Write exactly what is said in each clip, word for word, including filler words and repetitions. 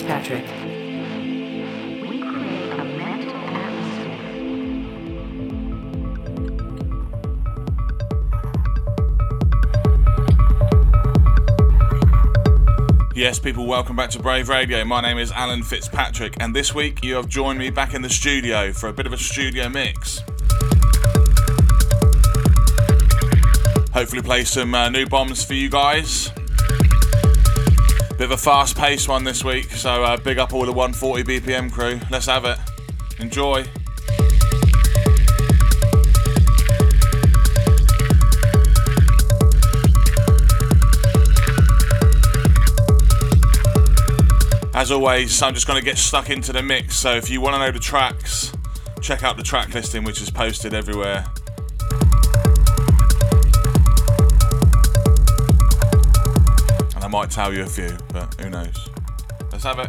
Fitzpatrick. We create a mental atmosphere. Yes, people, welcome back to Brave Radio. My name is Alan Fitzpatrick, and this week you have joined me back in the studio for a bit of a studio mix. Hopefully play some uh, new bombs for you guys. Bit of a fast-paced one this week, so uh, big up all the one forty B P M crew. Let's have it. Enjoy. As always, I'm just going to get stuck into the mix, so if you want to know the tracks, check out the track listing, which is posted everywhere. I might tell you a few, but who knows? Let's have it.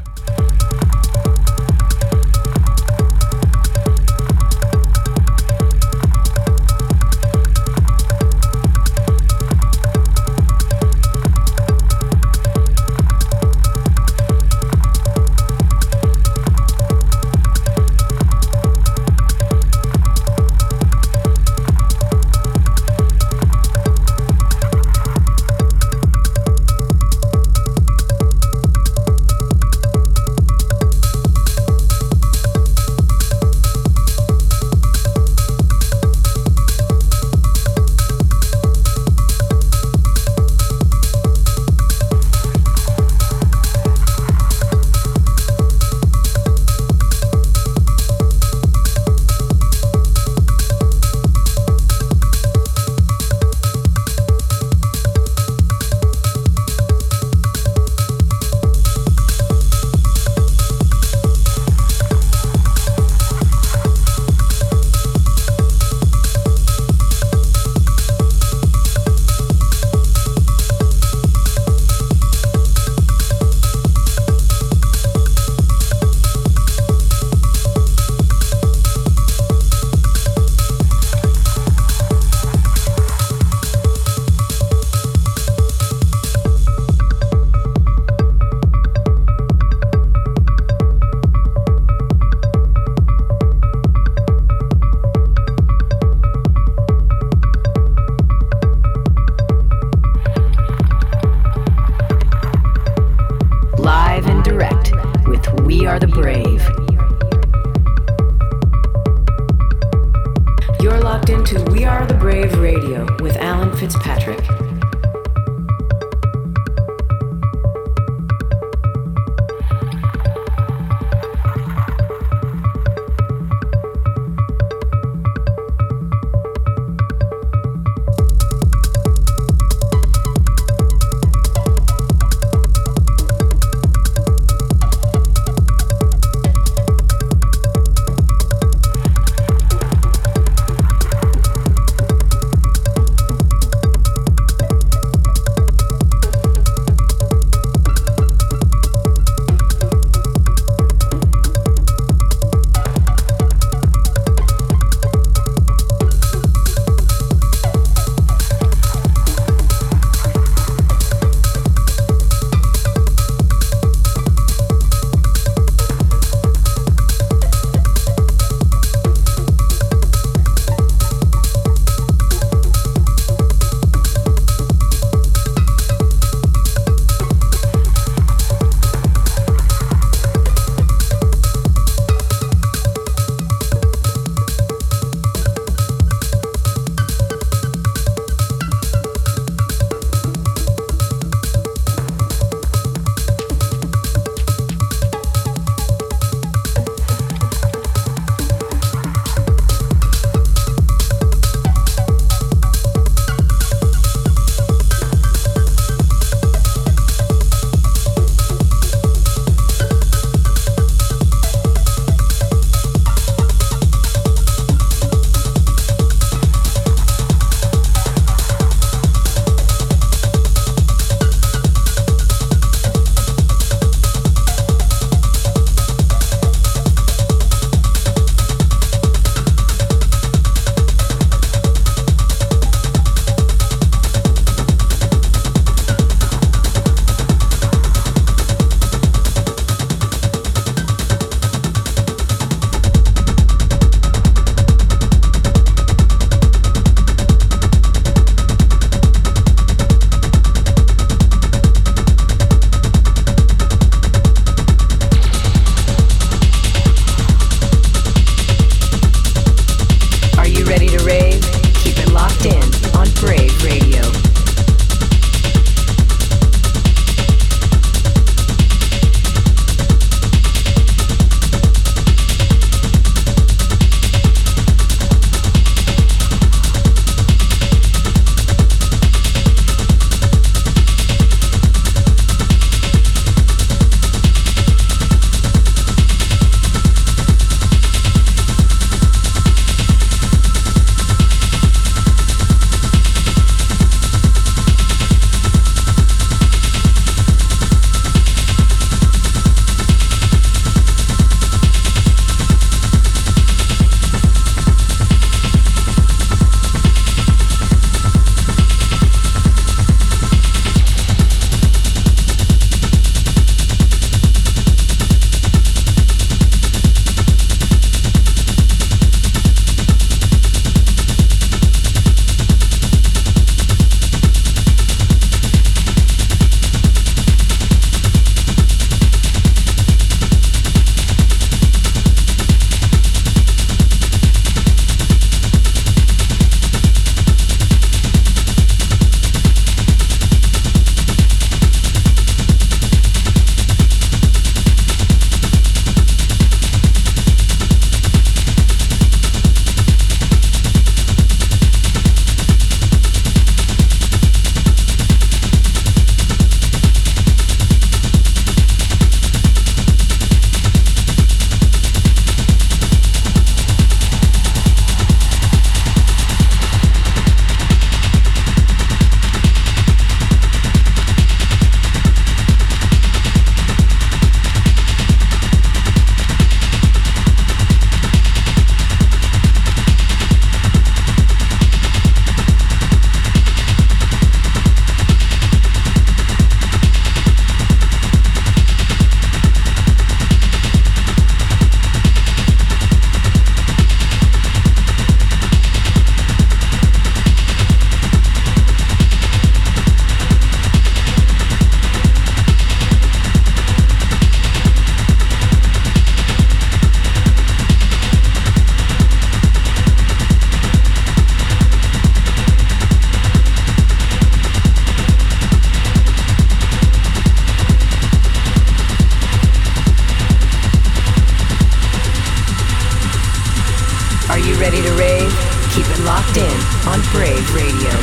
locked in on Brave Radio.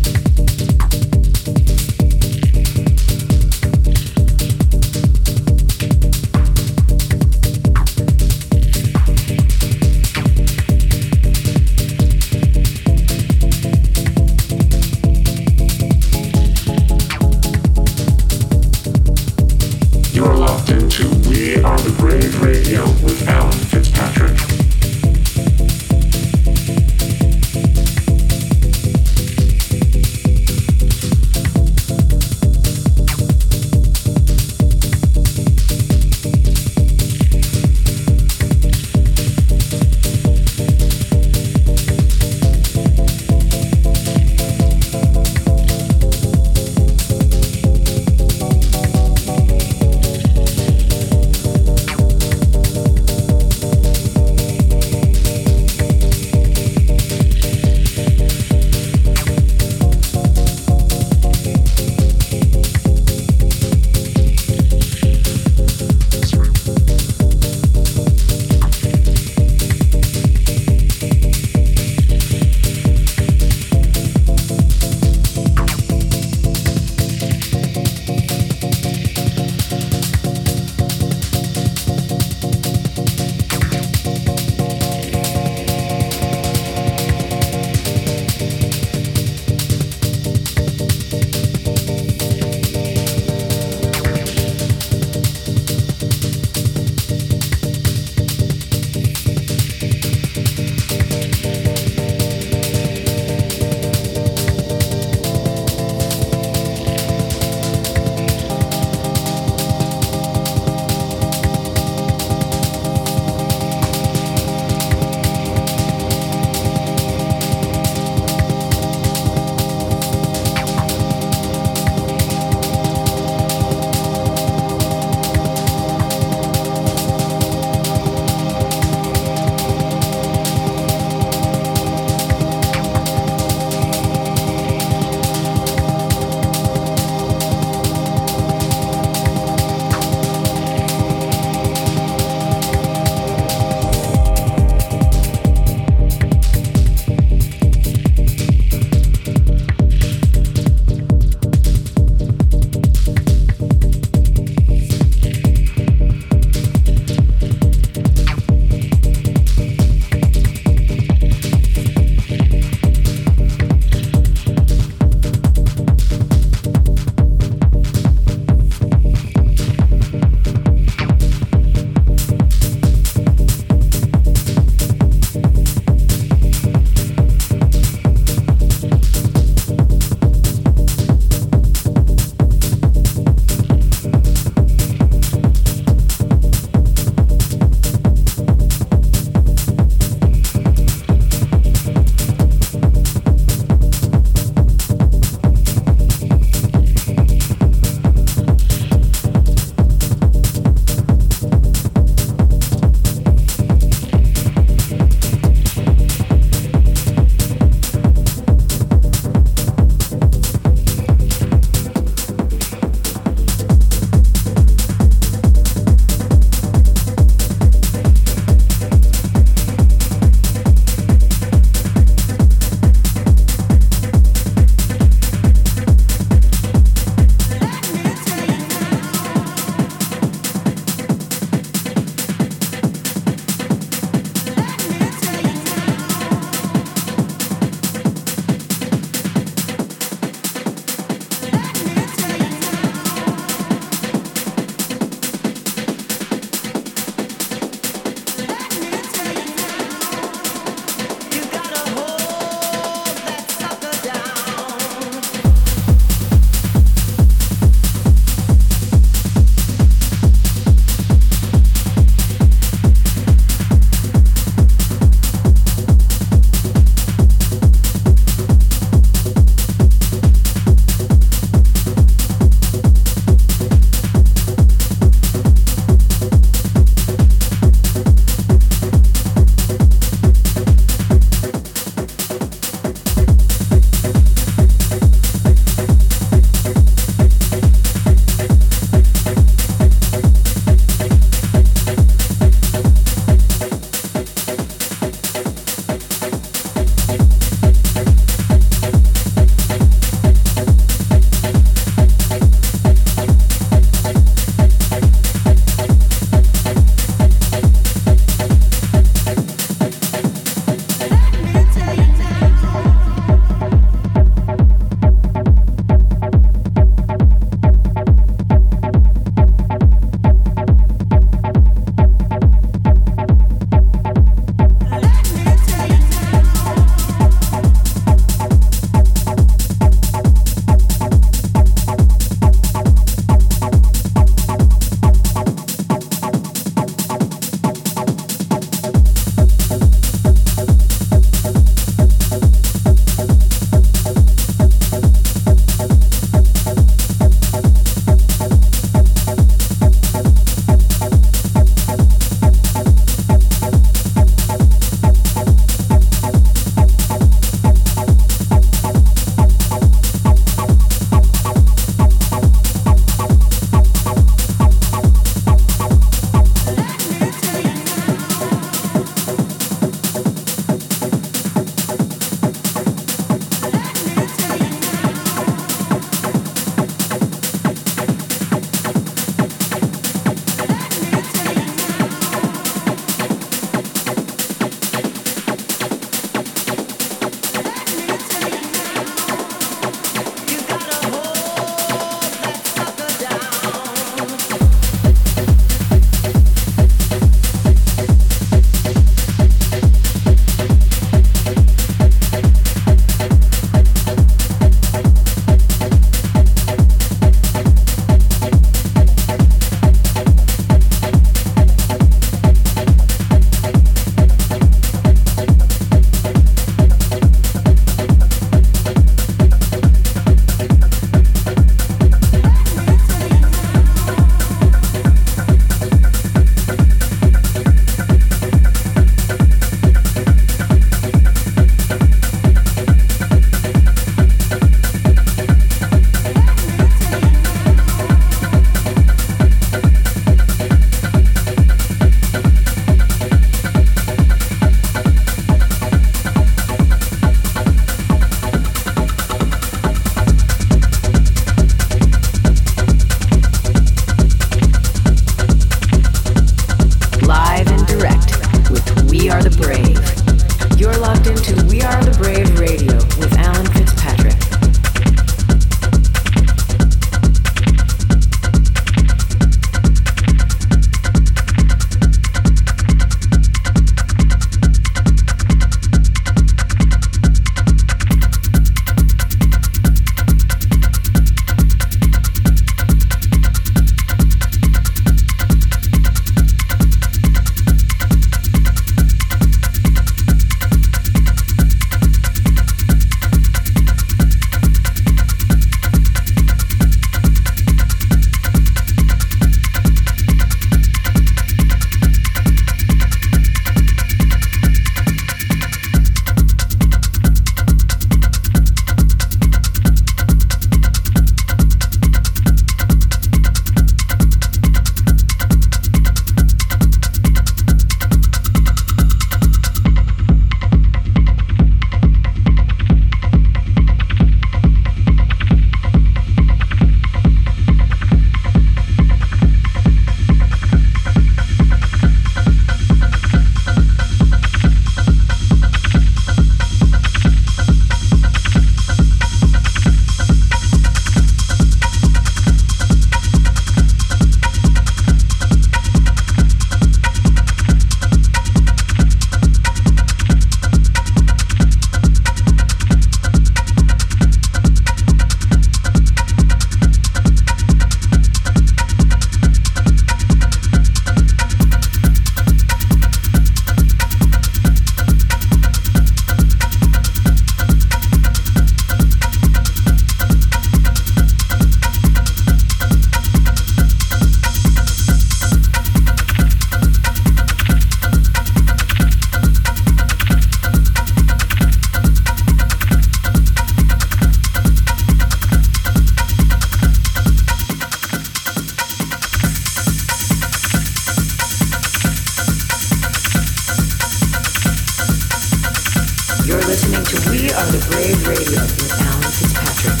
Brave Radio with Alan Fitzpatrick.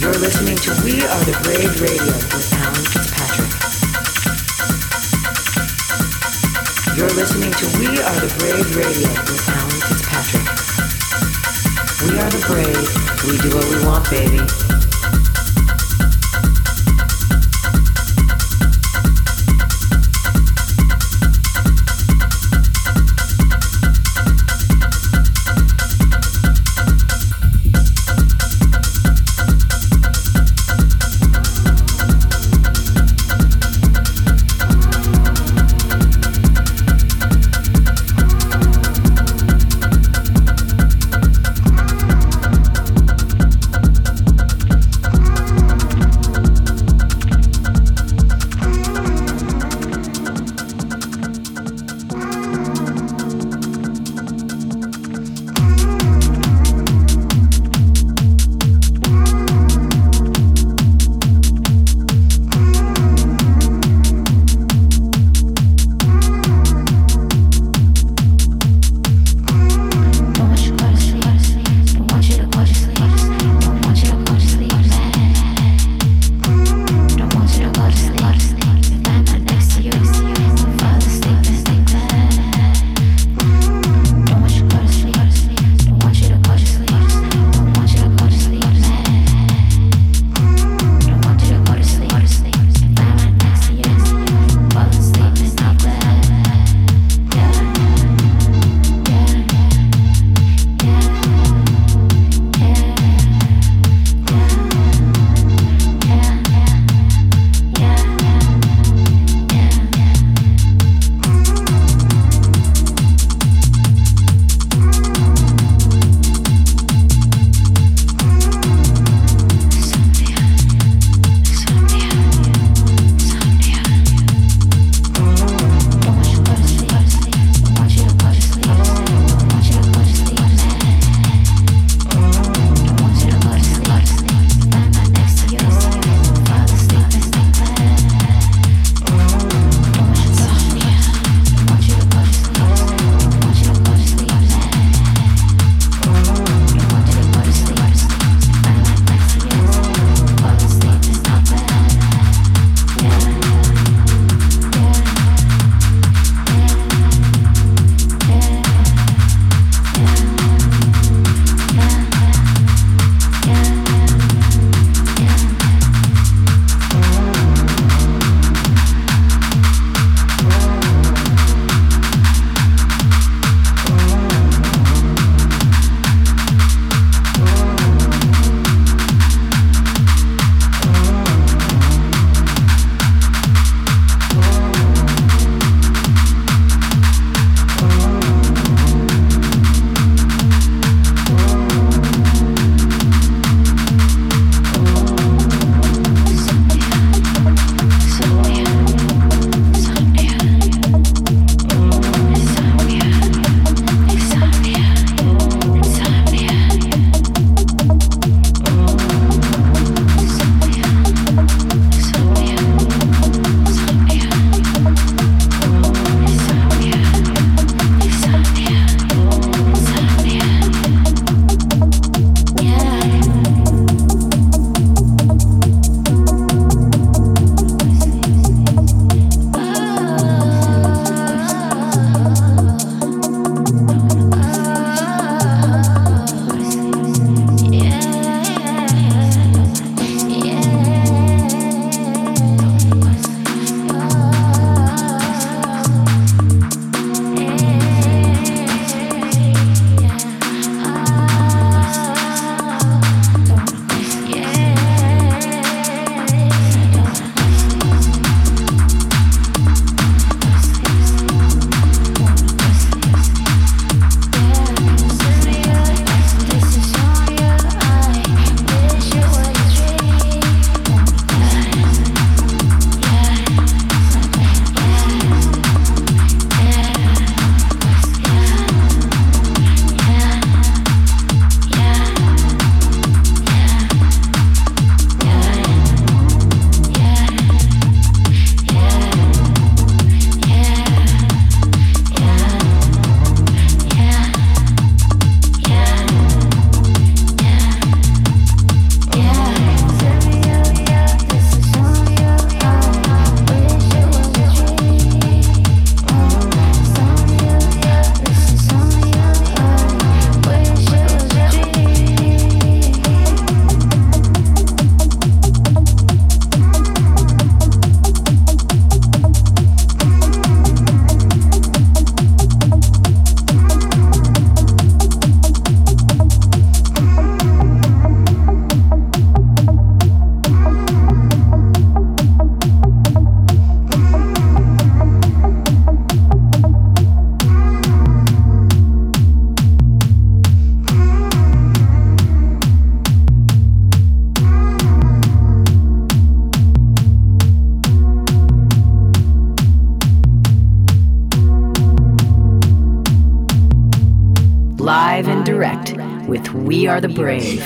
You're listening to We Are the Brave Radio with Alan Fitzpatrick. You're listening to We Are the Brave Radio with Alan Fitzpatrick. We are the brave. We do what we want, baby. direct with We Are the Brave.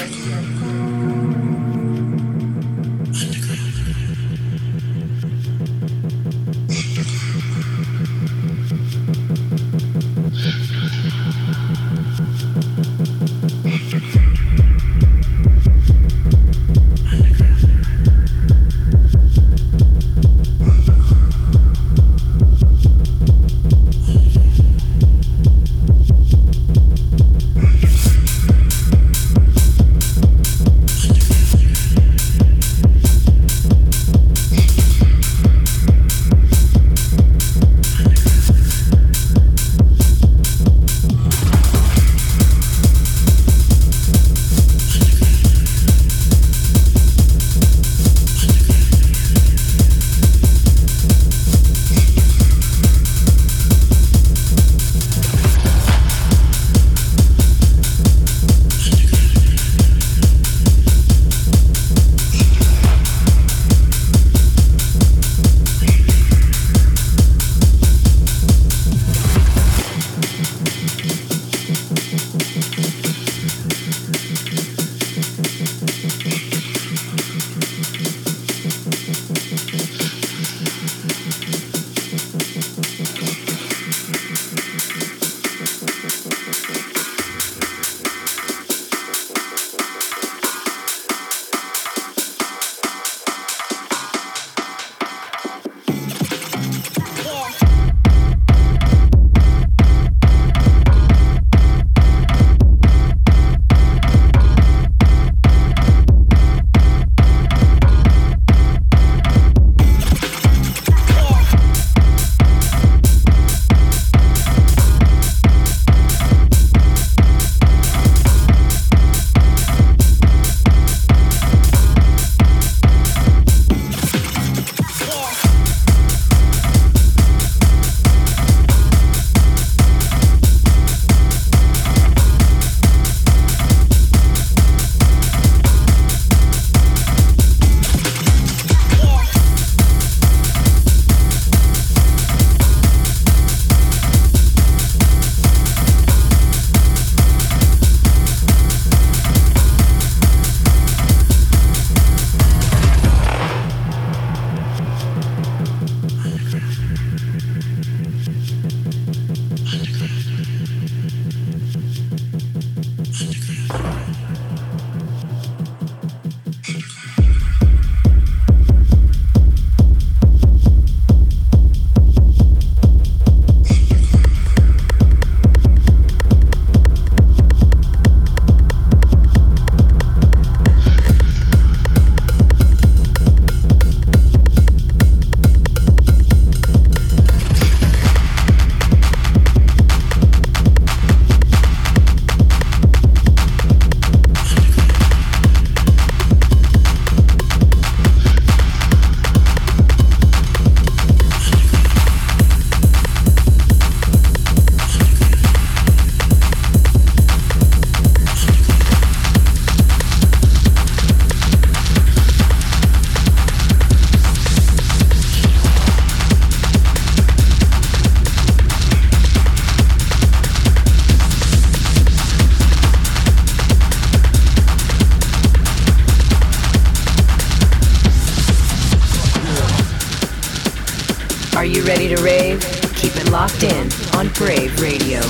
Ready to rave? Keep it locked in on Brave Radio.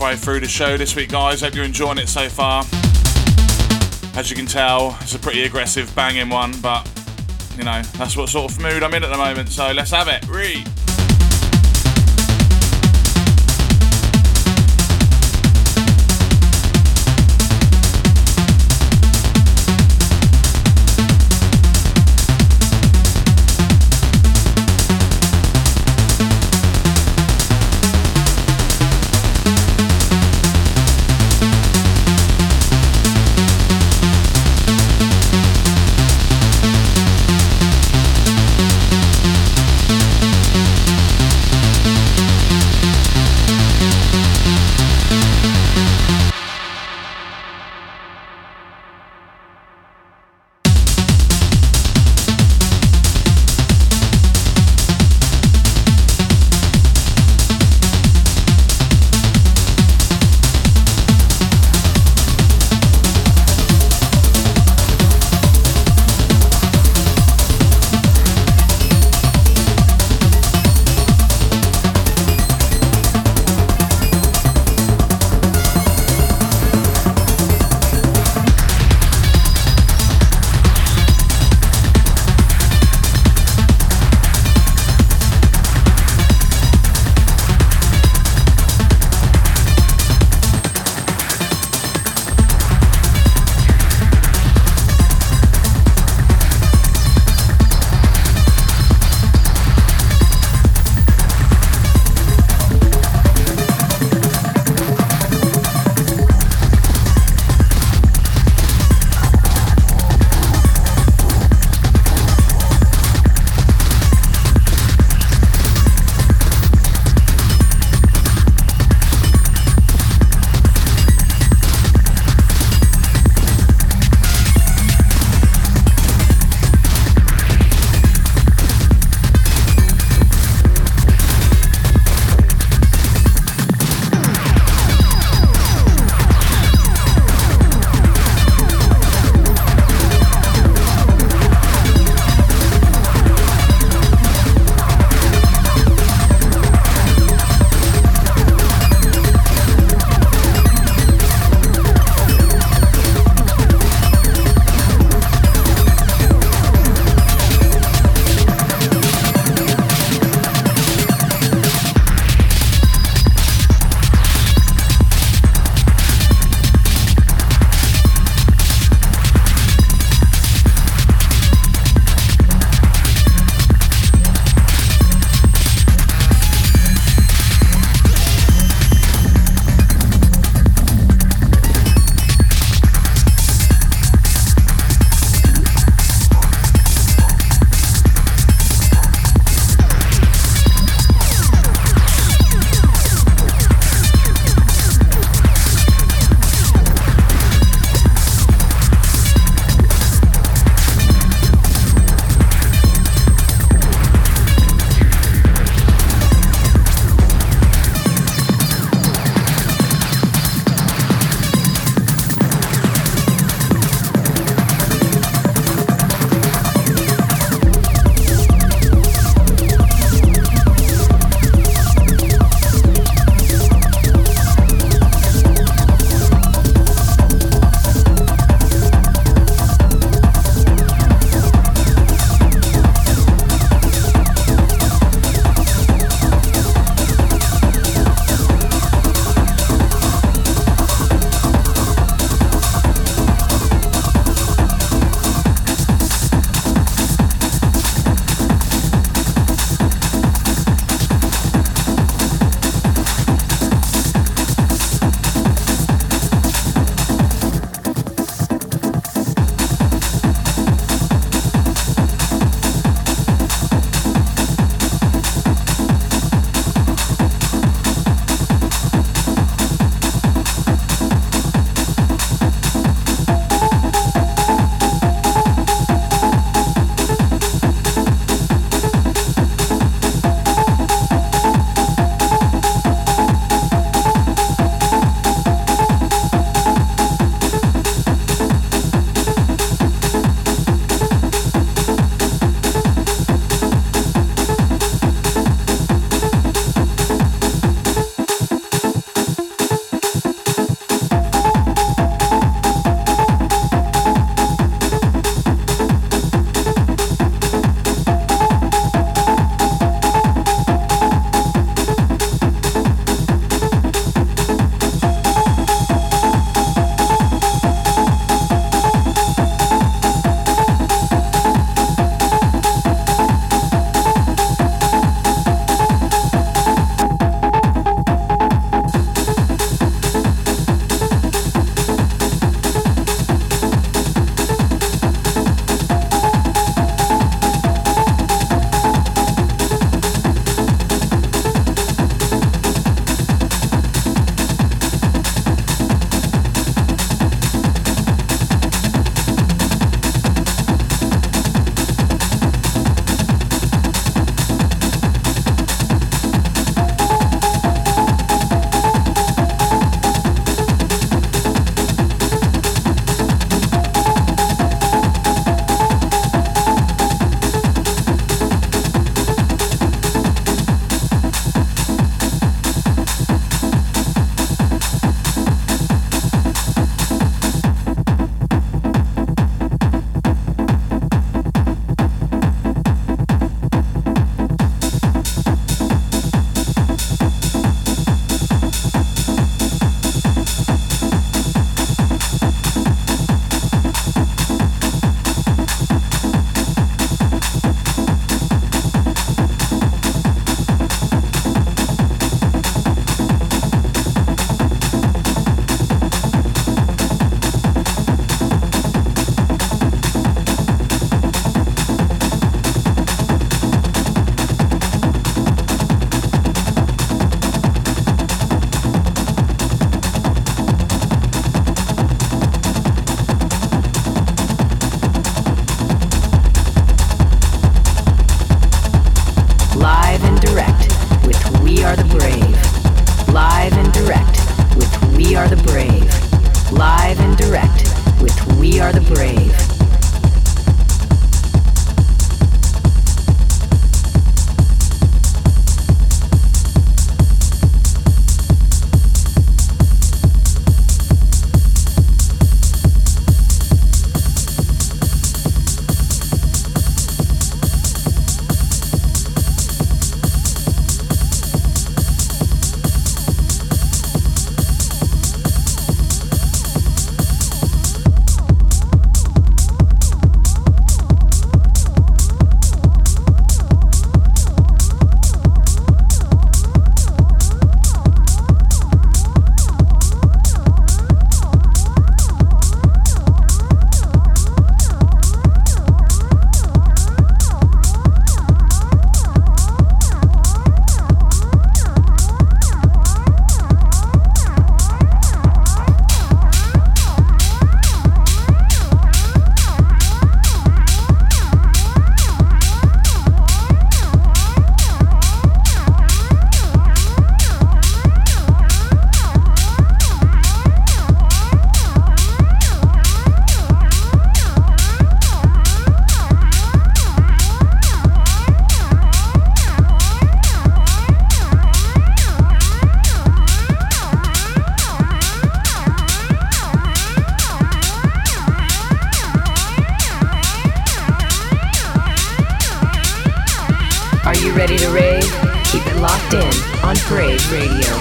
halfway through the show this week, guys. Hope you're enjoying it so far. As you can tell, it's a pretty aggressive, banging one, but, you know, that's what sort of mood I'm in at the moment, so let's have it. Re. locked in on Brave Radio.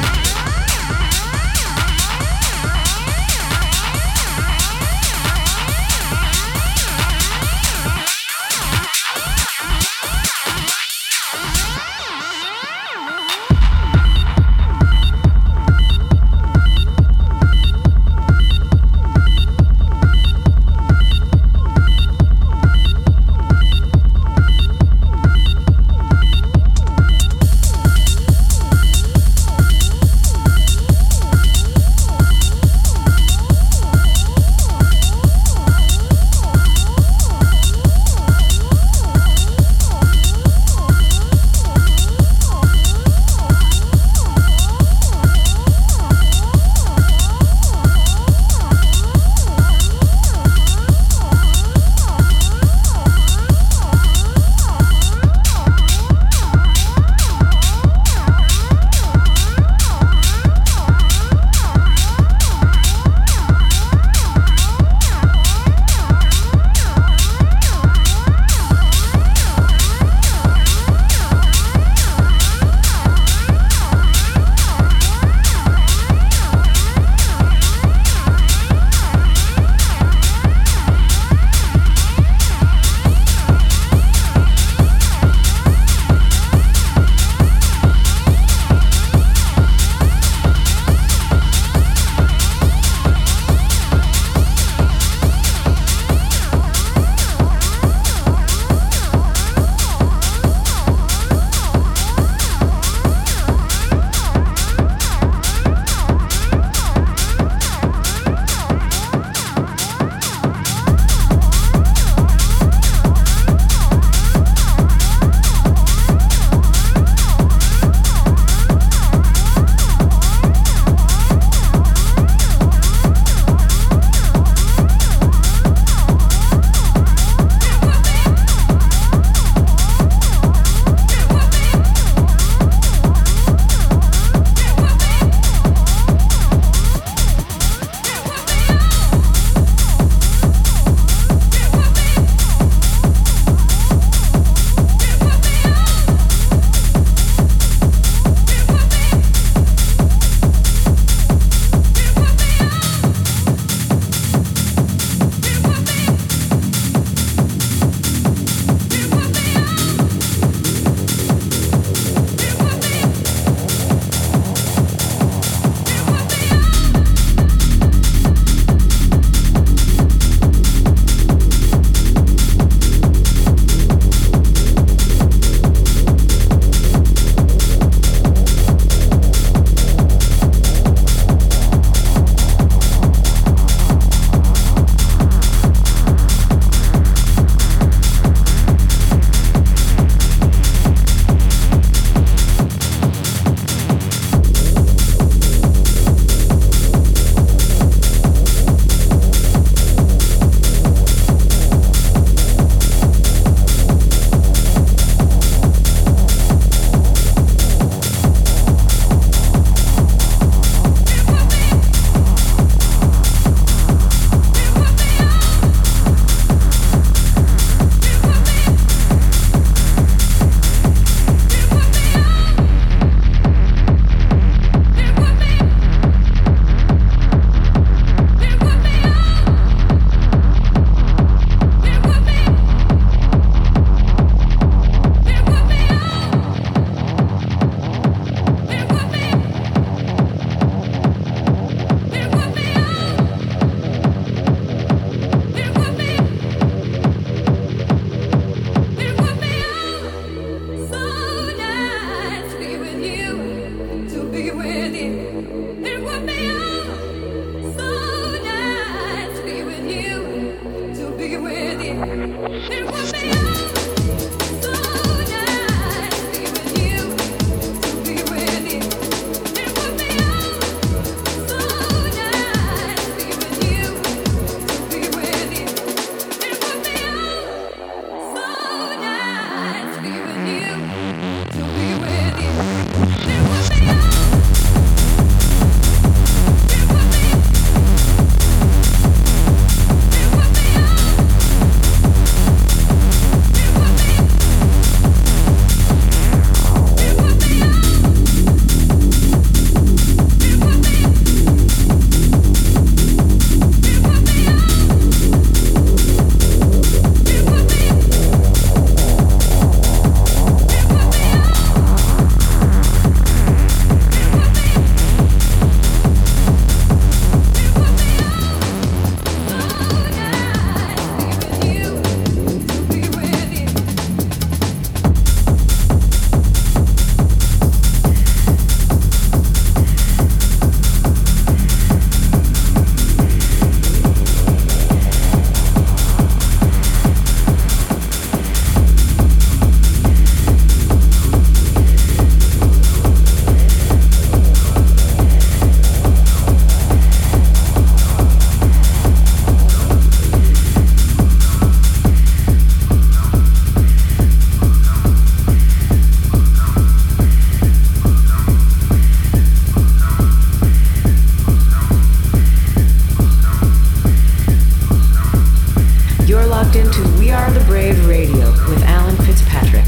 locked into We Are the Brave Radio with Alan Fitzpatrick.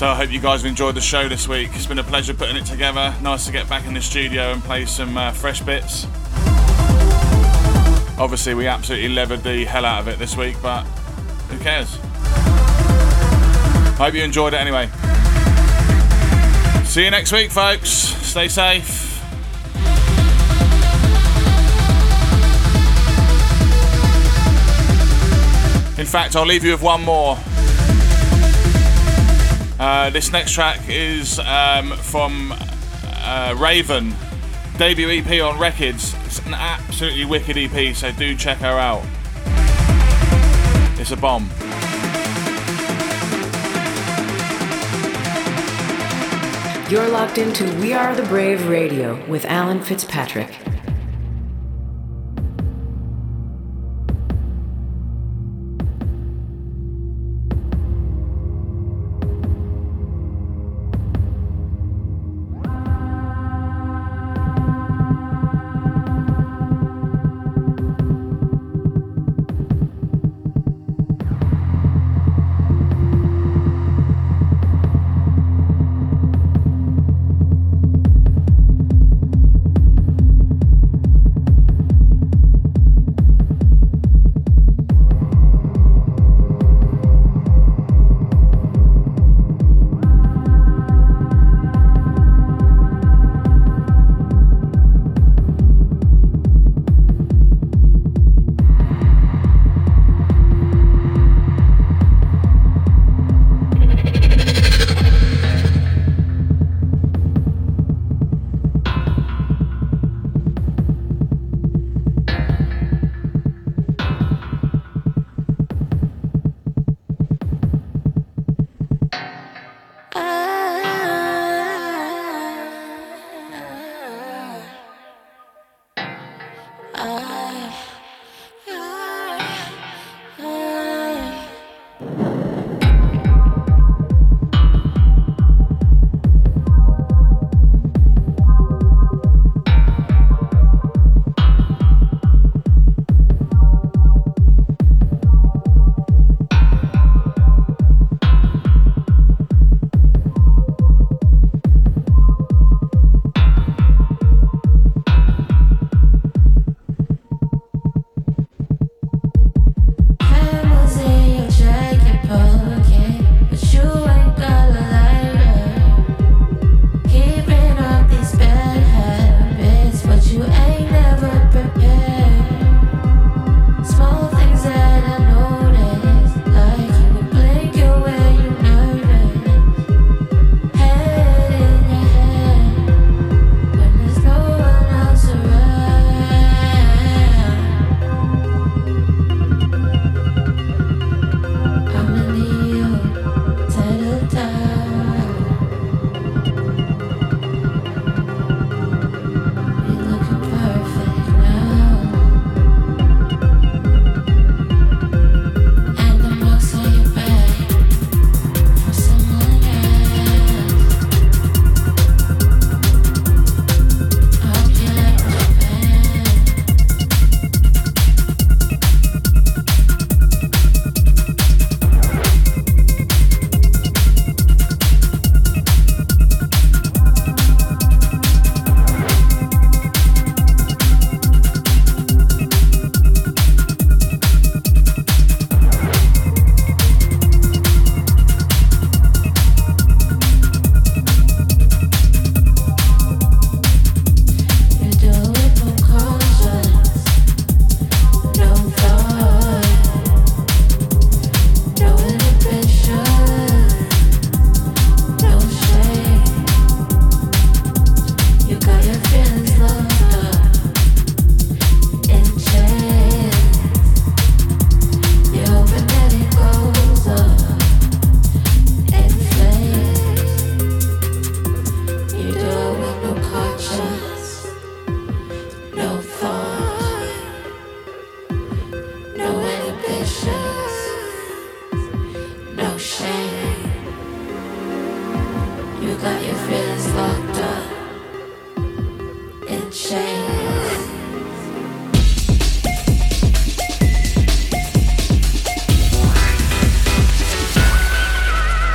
So I hope you guys have enjoyed the show this week. It's been a pleasure putting it together. Nice to get back in the studio and play some uh, fresh bits. Obviously, we absolutely levered the hell out of it this week, but who cares? Hope you enjoyed it anyway. See you next week, folks. Stay safe. In fact, I'll leave you with one more. Uh, this next track is um, from uh, Raven, debut E P on Records. It's an absolutely wicked E P, so do check her out. It's a bomb. You're locked into We Are the Brave Radio with Alan Fitzpatrick.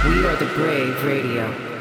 We are the Brave Radio.